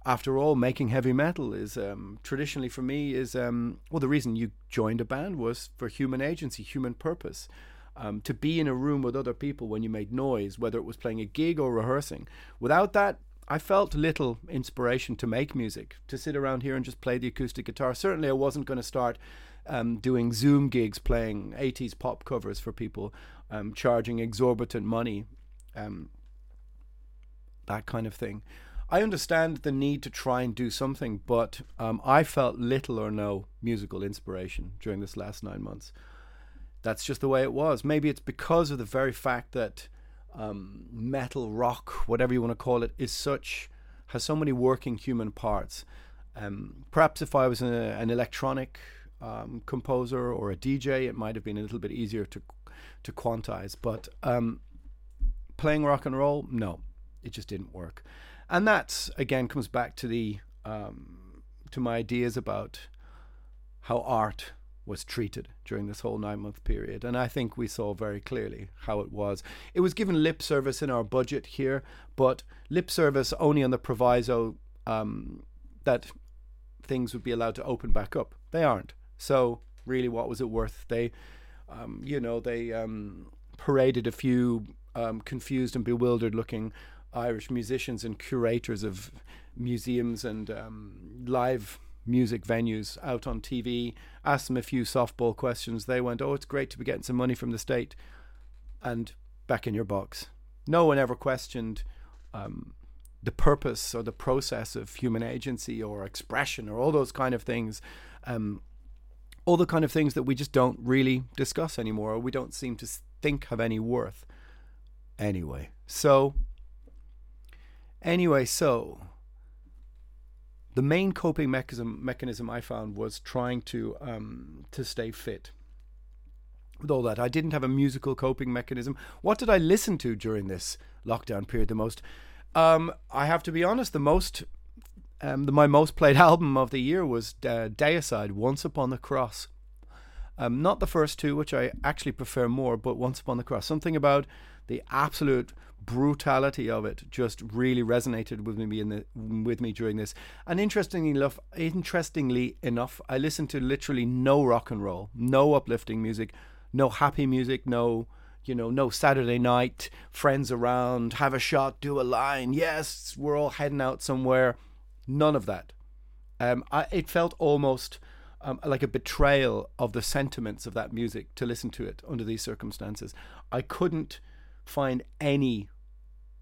After all, making heavy metal is um, traditionally for me is, um, well, the reason you joined a band was for human agency, human purpose, um, to be in a room with other people when you made noise, whether it was playing a gig or rehearsing. Without that, I felt little inspiration to make music, to sit around here and just play the acoustic guitar. Certainly I wasn't going to start um, doing Zoom gigs, playing eighties pop covers for people, um, charging exorbitant money, um, that kind of thing. I understand the need to try and do something, but um, I felt little or no musical inspiration during this last nine months. That's just the way it was. Maybe it's because of the very fact that um, metal, rock, whatever you want to call it, is such, has so many working human parts. Um, perhaps if I was a, an electronic um, composer or a D J, it might have been a little bit easier to to quantize. But um, playing rock and roll, no, it just didn't work. And that's, again, comes back to the um, to my ideas about how art was treated during this whole nine-month period. And I think we saw very clearly how it was. It was given lip service in our budget here, but lip service only on the proviso um, that things would be allowed to open back up. They aren't. So really, what was it worth? They, um, you know, they um, paraded a few um, confused and bewildered-looking Irish musicians and curators of museums and um, live music venues out on T V, asked them a few softball questions. They went, oh, it's great to be getting some money from the state, and back in your box. No one ever questioned um, the purpose or the process of human agency or expression or all those kind of things, um, all the kind of things that we just don't really discuss anymore, or we don't seem to think have any worth anyway. So... Anyway, so the main coping mechanism mechanism I found was trying to um, to stay fit. With all that, I didn't have a musical coping mechanism. What did I listen to during this lockdown period the most? Um, I have to be honest, the most um, the, my most played album of the year was uh, Deicide, Once Upon the Cross. Um, not the first two, which I actually prefer more, but Once Upon the Cross. Something about the absolute brutality of it just really resonated with me in the, with me during this. And interestingly enough, interestingly enough, I listened to literally no rock and roll, no uplifting music, no happy music, no, you know, no Saturday night, friends around, have a shot, do a line. Yes, we're all heading out somewhere. None of that. Um, I, it felt almost Um, like a betrayal of the sentiments of that music to listen to it under these circumstances. I couldn't find any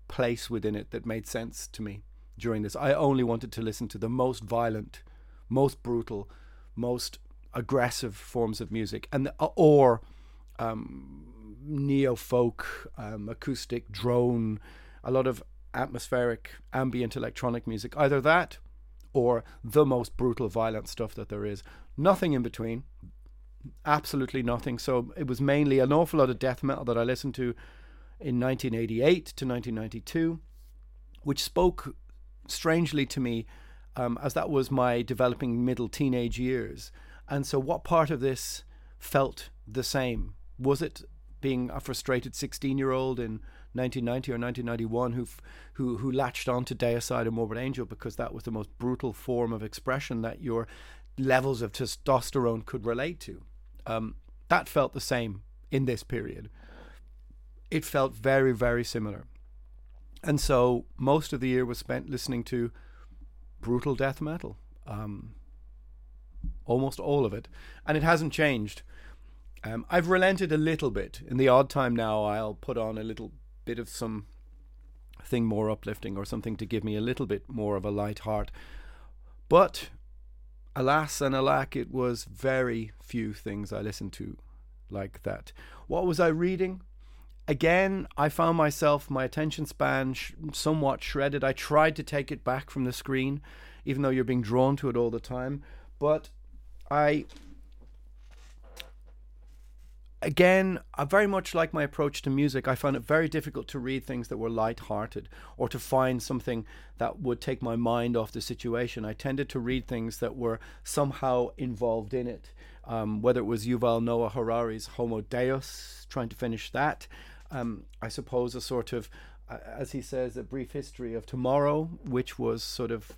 place within it that made sense to me during this. I only wanted to listen to the most violent, most brutal, most aggressive forms of music, and the, or um, neo-folk, um, acoustic, drone, a lot of atmospheric, ambient electronic music. Either that or the most brutal, violent stuff that there is. Nothing in between, absolutely nothing. So it was mainly an awful lot of death metal that I listened to in nineteen eighty-eight to nineteen ninety-two, which spoke strangely to me, um, as that was my developing middle teenage years. And so what part of this felt the same? Was it being a frustrated sixteen-year-old in nineteen ninety or nineteen ninety-one who who who latched on to Deicide and Morbid Angel because that was the most brutal form of expression that your levels of testosterone could relate to? Um, that felt the same in this period. It felt very, very similar. And so most of the year was spent listening to brutal death metal, um, almost all of it. And it hasn't changed. Um, I've relented a little bit. In the odd time now, I'll put on a little bit of some thing more uplifting or something to give me a little bit more of a light heart. But alas and alack, it was very few things I listened to like that. What was I reading? Again, I found myself, my attention span sh- somewhat shredded. I tried to take it back from the screen, even though you're being drawn to it all the time. But I... Again, very much like my approach to music, I found it very difficult to read things that were light-hearted or to find something that would take my mind off the situation. I tended to read things that were somehow involved in it, um, whether it was Yuval Noah Harari's Homo Deus, trying to finish that. Um, I suppose a sort of, uh, as he says, a brief history of tomorrow, which was sort of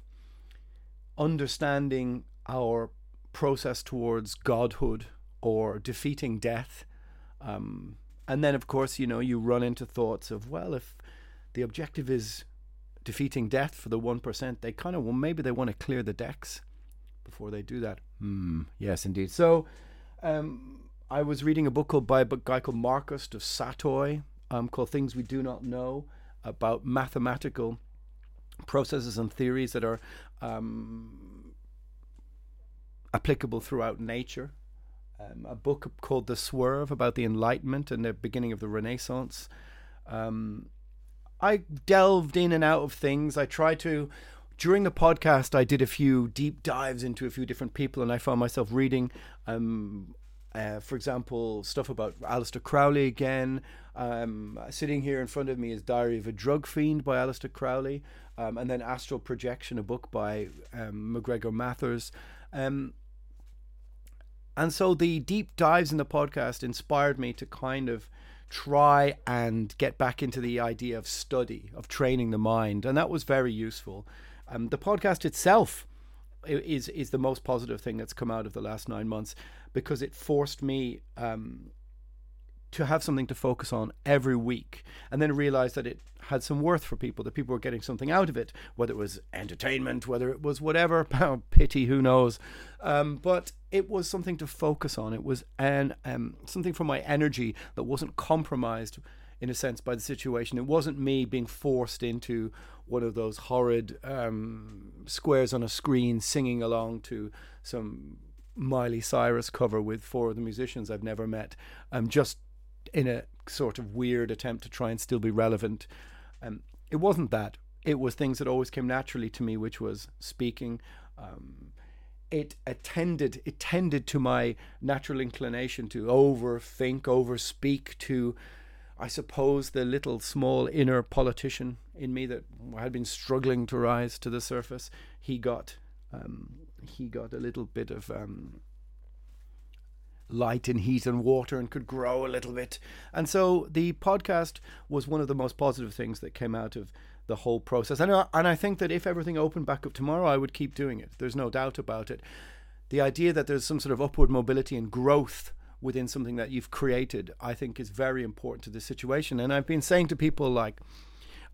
understanding our process towards godhood or defeating death. Um, and then, of course, you know, you run into thoughts of, well, if the objective is defeating death for the one percent, they kind of, well, maybe they want to clear the decks before they do that. Hmm, yes, indeed. So um, I was reading a book called by a guy called Marcus de Satoy um, called Things We Do Not Know, about mathematical processes and theories that are um, applicable throughout nature. Um, a book called The Swerve about the Enlightenment and the beginning of the Renaissance. Um, I delved in and out of things. I tried to, during the podcast, I did a few deep dives into a few different people, and I found myself reading, um, uh, for example, stuff about Aleister Crowley again. Um, sitting here in front of me is Diary of a Drug Fiend by Aleister Crowley, um, and then Astral Projection, a book by um, McGregor Mathers. Um And so the deep dives in the podcast inspired me to kind of try and get back into the idea of study, of training the mind. And that was very useful. Um, the podcast itself is is the most positive thing that's come out of the last nine months because it forced me um, to have something to focus on every week, and then realize that it had some worth for people, that people were getting something out of it, whether it was entertainment, whether it was whatever, pity, who knows. Um, but it was something to focus on. It was an um, something for my energy that wasn't compromised, in a sense, by the situation. It wasn't me being forced into one of those horrid um, squares on a screen singing along to some Miley Cyrus cover with four of the musicians I've never met. Um, just in a sort of weird attempt to try and still be relevant. Um, it wasn't that. It was things that always came naturally to me, which was speaking. Um, it attended, it tended to my natural inclination to overthink, overspeak to, I suppose, the little small inner politician in me that had been struggling to rise to the surface. He got, um, he got a little bit of... Um, light and heat and water and could grow a little bit. And so the podcast was one of the most positive things that came out of the whole process. And I, and I think that if everything opened back up tomorrow, I would keep doing it. There's no doubt about it. The idea that there's some sort of upward mobility and growth within something that you've created, I think is very important to this situation. And I've been saying to people, like,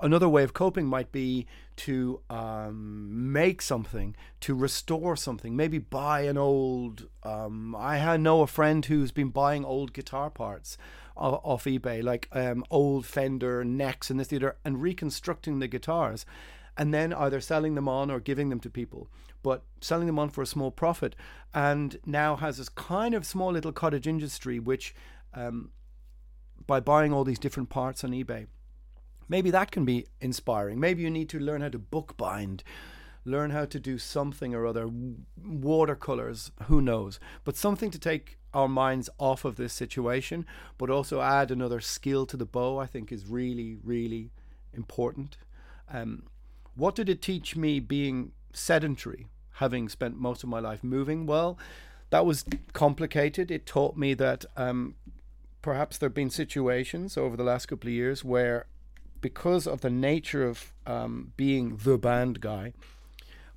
another way of coping might be to um, make something, to restore something, maybe buy an old... Um, I know a friend who's been buying old guitar parts off, off eBay, like um, old Fender necks and this, the other, and reconstructing the guitars and then either selling them on or giving them to people, but selling them on for a small profit, and now has this kind of small little cottage industry, which um, by buying all these different parts on eBay... Maybe that can be inspiring. Maybe you need to learn how to bookbind, learn how to do something or other, watercolors, who knows. But something to take our minds off of this situation, but also add another skill to the bow, I think is really, really important. Um, What did it teach me being sedentary, having spent most of my life moving? Well, that was complicated. It taught me that um, perhaps there have been situations over the last couple of years where, because of the nature of um, being the band guy,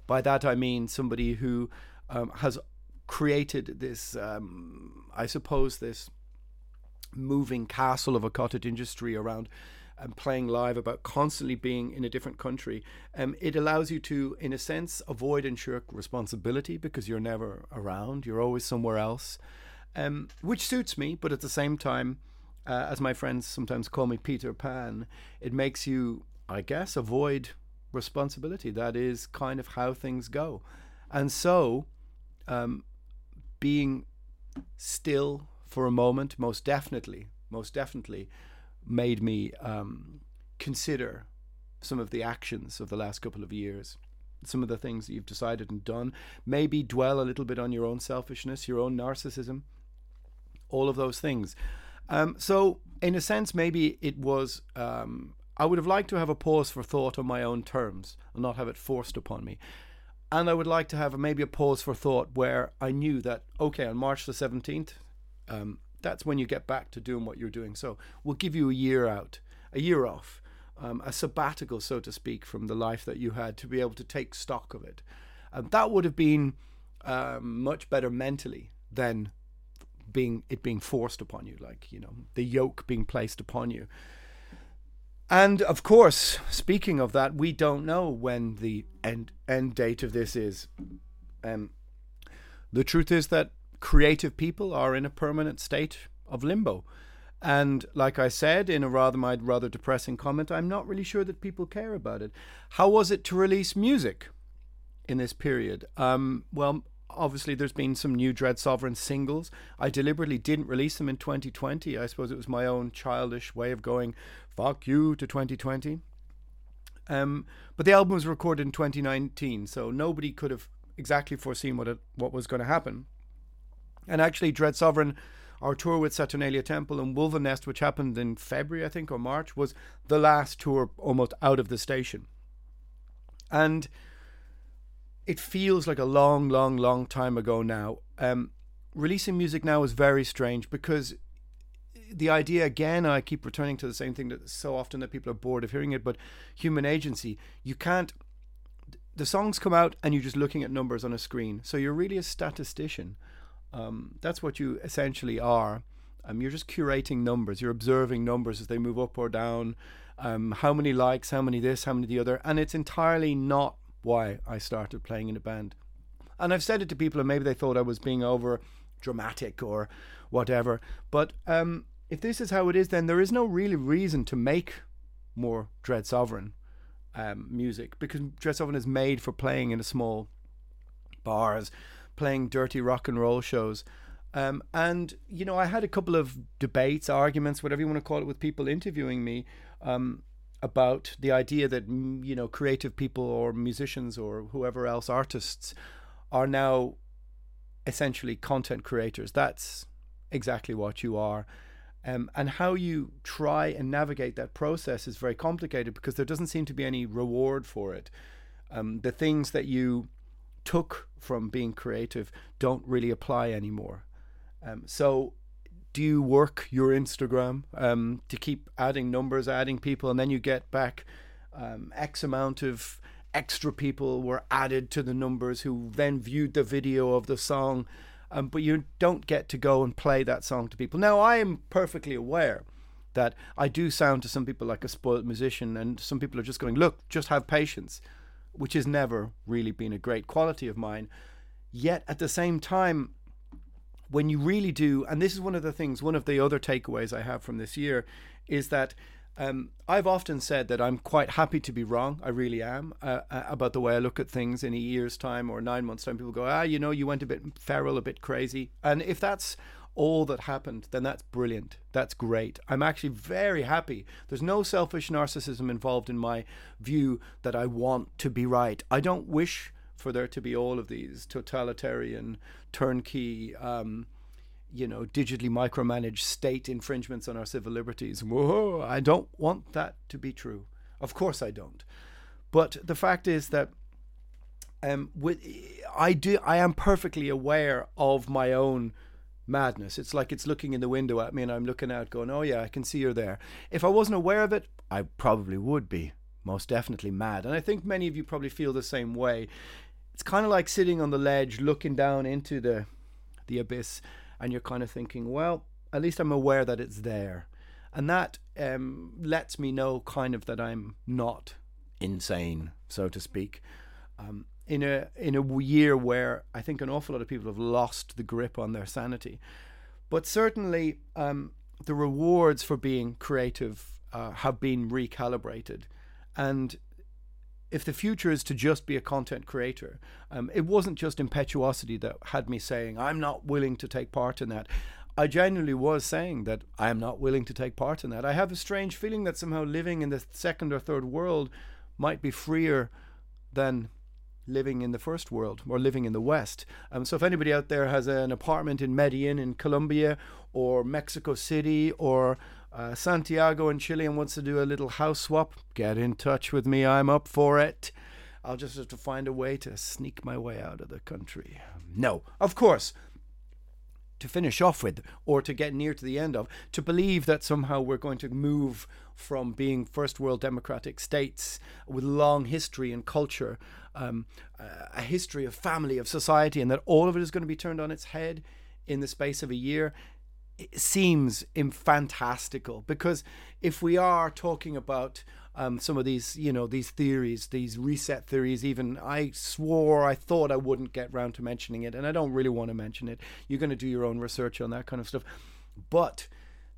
by that I mean somebody who um, has created this, um, I suppose, this moving castle of a cottage industry around and playing live, about constantly being in a different country. Um, it allows you to, in a sense, avoid and shirk responsibility because you're never around. You're always somewhere else, um, which suits me. But at the same time, uh, as my friends sometimes call me Peter Pan, it makes you, I guess, avoid responsibility. That is kind of how things go. And so um, being still for a moment, most definitely, most definitely, made me um, consider some of the actions of the last couple of years, some of the things that you've decided and done, maybe dwell a little bit on your own selfishness, your own narcissism, all of those things. Um, so in a sense, maybe it was, um, I would have liked to have a pause for thought on my own terms and not have it forced upon me. And I would like to have maybe a pause for thought where I knew that, okay, on March the seventeenth, um, that's when you get back to doing what you're doing. So we'll give you a year out, a year off, um, a sabbatical, so to speak, from the life that you had, to be able to take stock of it. And that would have been um, much better mentally than being it being forced upon you, like, you know, the yoke being placed upon you. And of course, speaking of that, we don't know when the end end date of this is. Um, the truth is that creative people are in a permanent state of limbo. And like I said, in a rather my rather depressing comment, I'm not really sure that people care about it. How was it to release music in this period? Um, well, obviously there's been some new Dread Sovereign singles. I deliberately didn't release them in twenty twenty. I suppose it was my own childish way of going, fuck you to twenty twenty. Um, but the album was recorded in twenty nineteen, so nobody could have exactly foreseen what it, what was going to happen. And actually, Dread Sovereign, our tour with Saturnalia Temple and Wolvenest, which happened in February, I think, or March, was the last tour almost out of the station. And it feels like a long, long, long time ago now. Um, releasing music now is very strange because the idea, again, I keep returning to the same thing that so often that people are bored of hearing it, but human agency. You can't, the songs come out and you're just looking at numbers on a screen. So you're really a statistician. Um, that's what you essentially are. Um, you're just curating numbers. You're observing numbers as they move up or down. Um, how many likes, how many this, how many the other. And it's entirely not why I started playing in a band. And I've said it to people and maybe they thought I was being over dramatic or whatever. But um, if this is how it is, then there is no really reason to make more Dread Sovereign um, music, because Dread Sovereign is made for playing in a small bars, playing dirty rock and roll shows. Um, and, you know, I had a couple of debates, arguments, whatever you want to call it, with people interviewing me um, about the idea that, you know, creative people or musicians or whoever else, artists, are now essentially content creators. That's exactly what you are. Um, and how you try and navigate that process is very complicated because there doesn't seem to be any reward for it. Um, the things that you took from being creative don't really apply anymore. Um, so do you work your Instagram um, to keep adding numbers, adding people, and then you get back um, X amount of extra people were added to the numbers who then viewed the video of the song, um, but you don't get to go and play that song to people. Now, I am perfectly aware that I do sound to some people like a spoiled musician, and some people are just going, look, just have patience, which has never really been a great quality of mine. Yet at the same time, when you really do, and this is one of the things, one of the other takeaways I have from this year, is that um, I've often said that I'm quite happy to be wrong. I really am uh, about the way I look at things in a year's time or nine months time. People go, ah, you know, you went a bit feral, a bit crazy. And if that's all that happened, then that's brilliant. That's great. I'm actually very happy. There's no selfish narcissism involved in my view that I want to be right. I don't wish for there to be all of these totalitarian, turnkey, um, you know, digitally micromanaged state infringements on our civil liberties. Whoa, I don't want that to be true. Of course I don't. But the fact is that um, with, I do, I am perfectly aware of my own madness. It's like it's looking in the window at me and I'm looking out going, oh yeah, I can see you're there. If I wasn't aware of it, I probably would be most definitely mad. And I think many of you probably feel the same way. It's kind of like sitting on the ledge, looking down into the the abyss, and you're kind of thinking, well, at least I'm aware that it's there. And that um, lets me know kind of that I'm not insane, so to speak. Um, in a in a year where I think an awful lot of people have lost the grip on their sanity. But certainly um, the rewards for being creative uh, have been recalibrated. And if the future is to just be a content creator, um, it wasn't just impetuosity that had me saying, I'm not willing to take part in that. I genuinely was saying that I am not willing to take part in that. I have a strange feeling that somehow living in the second or third world might be freer than living in the first world or living in the West. Um, so if anybody out there has an apartment in Medellin in Colombia or Mexico City or uh, Santiago in Chile and wants to do a little house swap, get in touch with me. I'm up for it. I'll just have to find a way to sneak my way out of the country. No, of course, to finish off with, or to get near to the end of, to believe that somehow we're going to move from being first world democratic states with long history and culture, um, a history of family, of society, and that all of it is going to be turned on its head in the space of a year, it seems fantastical. Because if we are talking about um, some of these, you know, these theories, these reset theories, even I swore I thought I wouldn't get round to mentioning it, and I don't really want to mention it. You're going to do your own research on that kind of stuff. But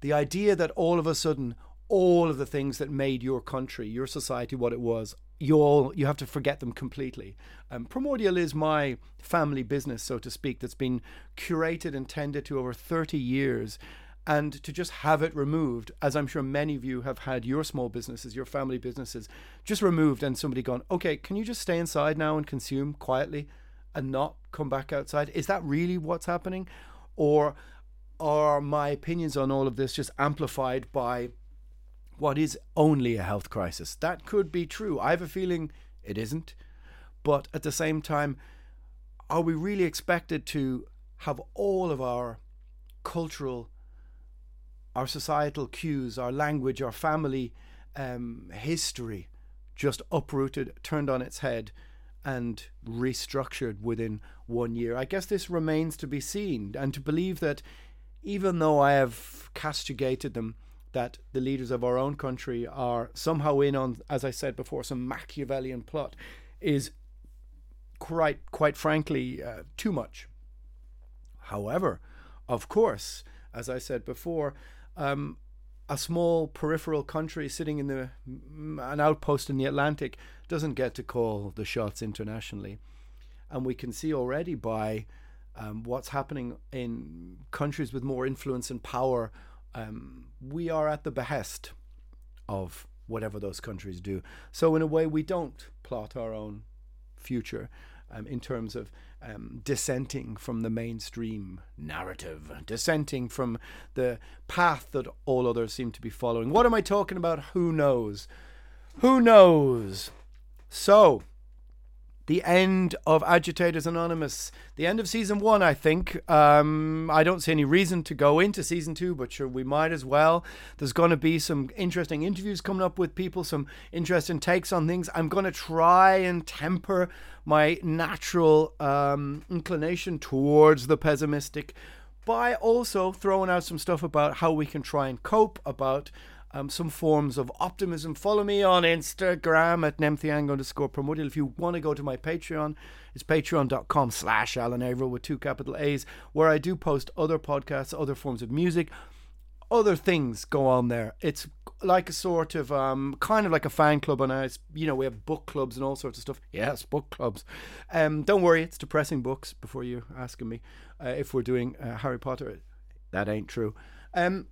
the idea that all of a sudden, all of the things that made your country, your society, what it was, you all, you have to forget them completely. Um, Primordial is my family business, so to speak, that's been curated and tended to over thirty years. And to just have it removed, as I'm sure many of you have had your small businesses, your family businesses, just removed and somebody gone, okay, can you just stay inside now and consume quietly and not come back outside? Is that really what's happening? Or are my opinions on all of this just amplified by what is only a health crisis? That could be true. I have a feeling it isn't. But at the same time, are we really expected to have all of our cultural, our societal cues, our language, our family um, history just uprooted, turned on its head and restructured within one year? I guess this remains to be seen, and to believe that even though I have castigated them, that the leaders of our own country are somehow in on, as I said before, some Machiavellian plot is quite, quite frankly, uh, too much. However, of course, as I said before, um, a small peripheral country sitting in the an outpost in the Atlantic doesn't get to call the shots internationally. And we can see already by um, what's happening in countries with more influence and power. Um, we are at the behest of whatever those countries do. So in a way, we don't plot our own future um, in terms of um, dissenting from the mainstream narrative, dissenting from the path that all others seem to be following. What am I talking about? Who knows? Who knows? So, the end of Agitators Anonymous. The end of season one, I think. Um, I don't see any reason to go into season two, but sure, we might as well. There's going to be some interesting interviews coming up with people, some interesting takes on things. I'm going to try and temper my natural um, inclination towards the pessimistic by also throwing out some stuff about how we can try and cope, about Um, some forms of optimism. Follow me on Instagram at nemthiang underscore primordial. If you want to go to my Patreon, it's patreon.com slash Alan Averill with two capital A's, where I do post other podcasts, other forms of music, other things go on there. It's like a sort of, um, kind of like a fan club, and I, you know, we have book clubs and all sorts of stuff. Yes, book clubs. Um, don't worry, it's depressing books before you're asking me uh, if we're doing uh, Harry Potter. That ain't true. Um,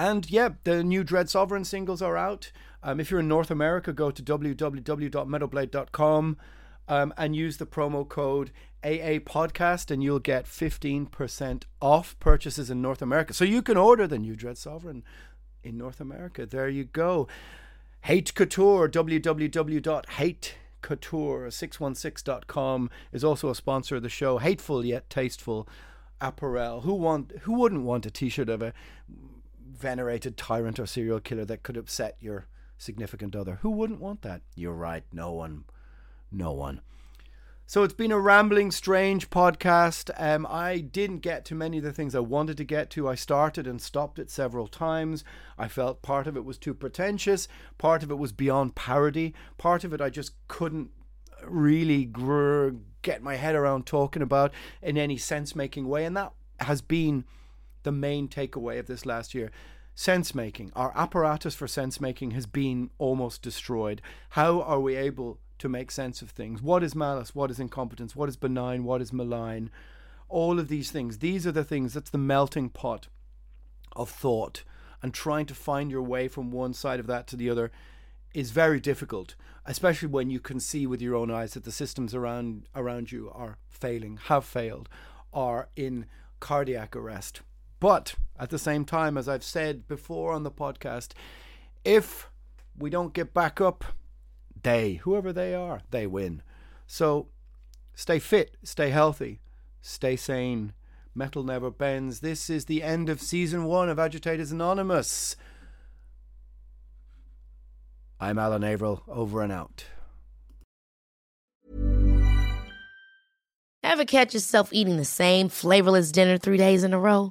And yeah, the new Dread Sovereign singles are out. Um, if you're in North America, go to w w w dot metal blade dot com um, and use the promo code A A Podcast and you'll get fifteen percent off purchases in North America. So you can order the new Dread Sovereign in North America. There you go. Hate Couture, w w w dot hate couture six one six dot com is also a sponsor of the show. Hateful yet tasteful apparel. Who want? Who wouldn't want a t-shirt of a venerated tyrant or serial killer that could upset your significant other? Who wouldn't want that? You're right. No one. No one. So it's been a rambling, strange podcast. Um, I didn't get to many of the things I wanted to get to. I started and stopped it several times. I felt part of it was too pretentious. Part of it was beyond parody. Part of it I just couldn't really gr- get my head around talking about in any sense-making way. And that has been the main takeaway of this last year. Sense-making. Our apparatus for sense-making has been almost destroyed. How are we able to make sense of things? What is malice? What is incompetence? What is benign? What is malign? All of these things. These are the things. That's the melting pot of thought. And trying to find your way from one side of that to the other is very difficult, especially when you can see with your own eyes that the systems around around you are failing, have failed, are in cardiac arrest. But at the same time, as I've said before on the podcast, if we don't get back up, they, whoever they are, they win. So stay fit, stay healthy, stay sane. Metal never bends. This is the end of season one of Agitators Anonymous. I'm Alan Averill, over and out. Ever catch yourself eating the same flavorless dinner three days in a row?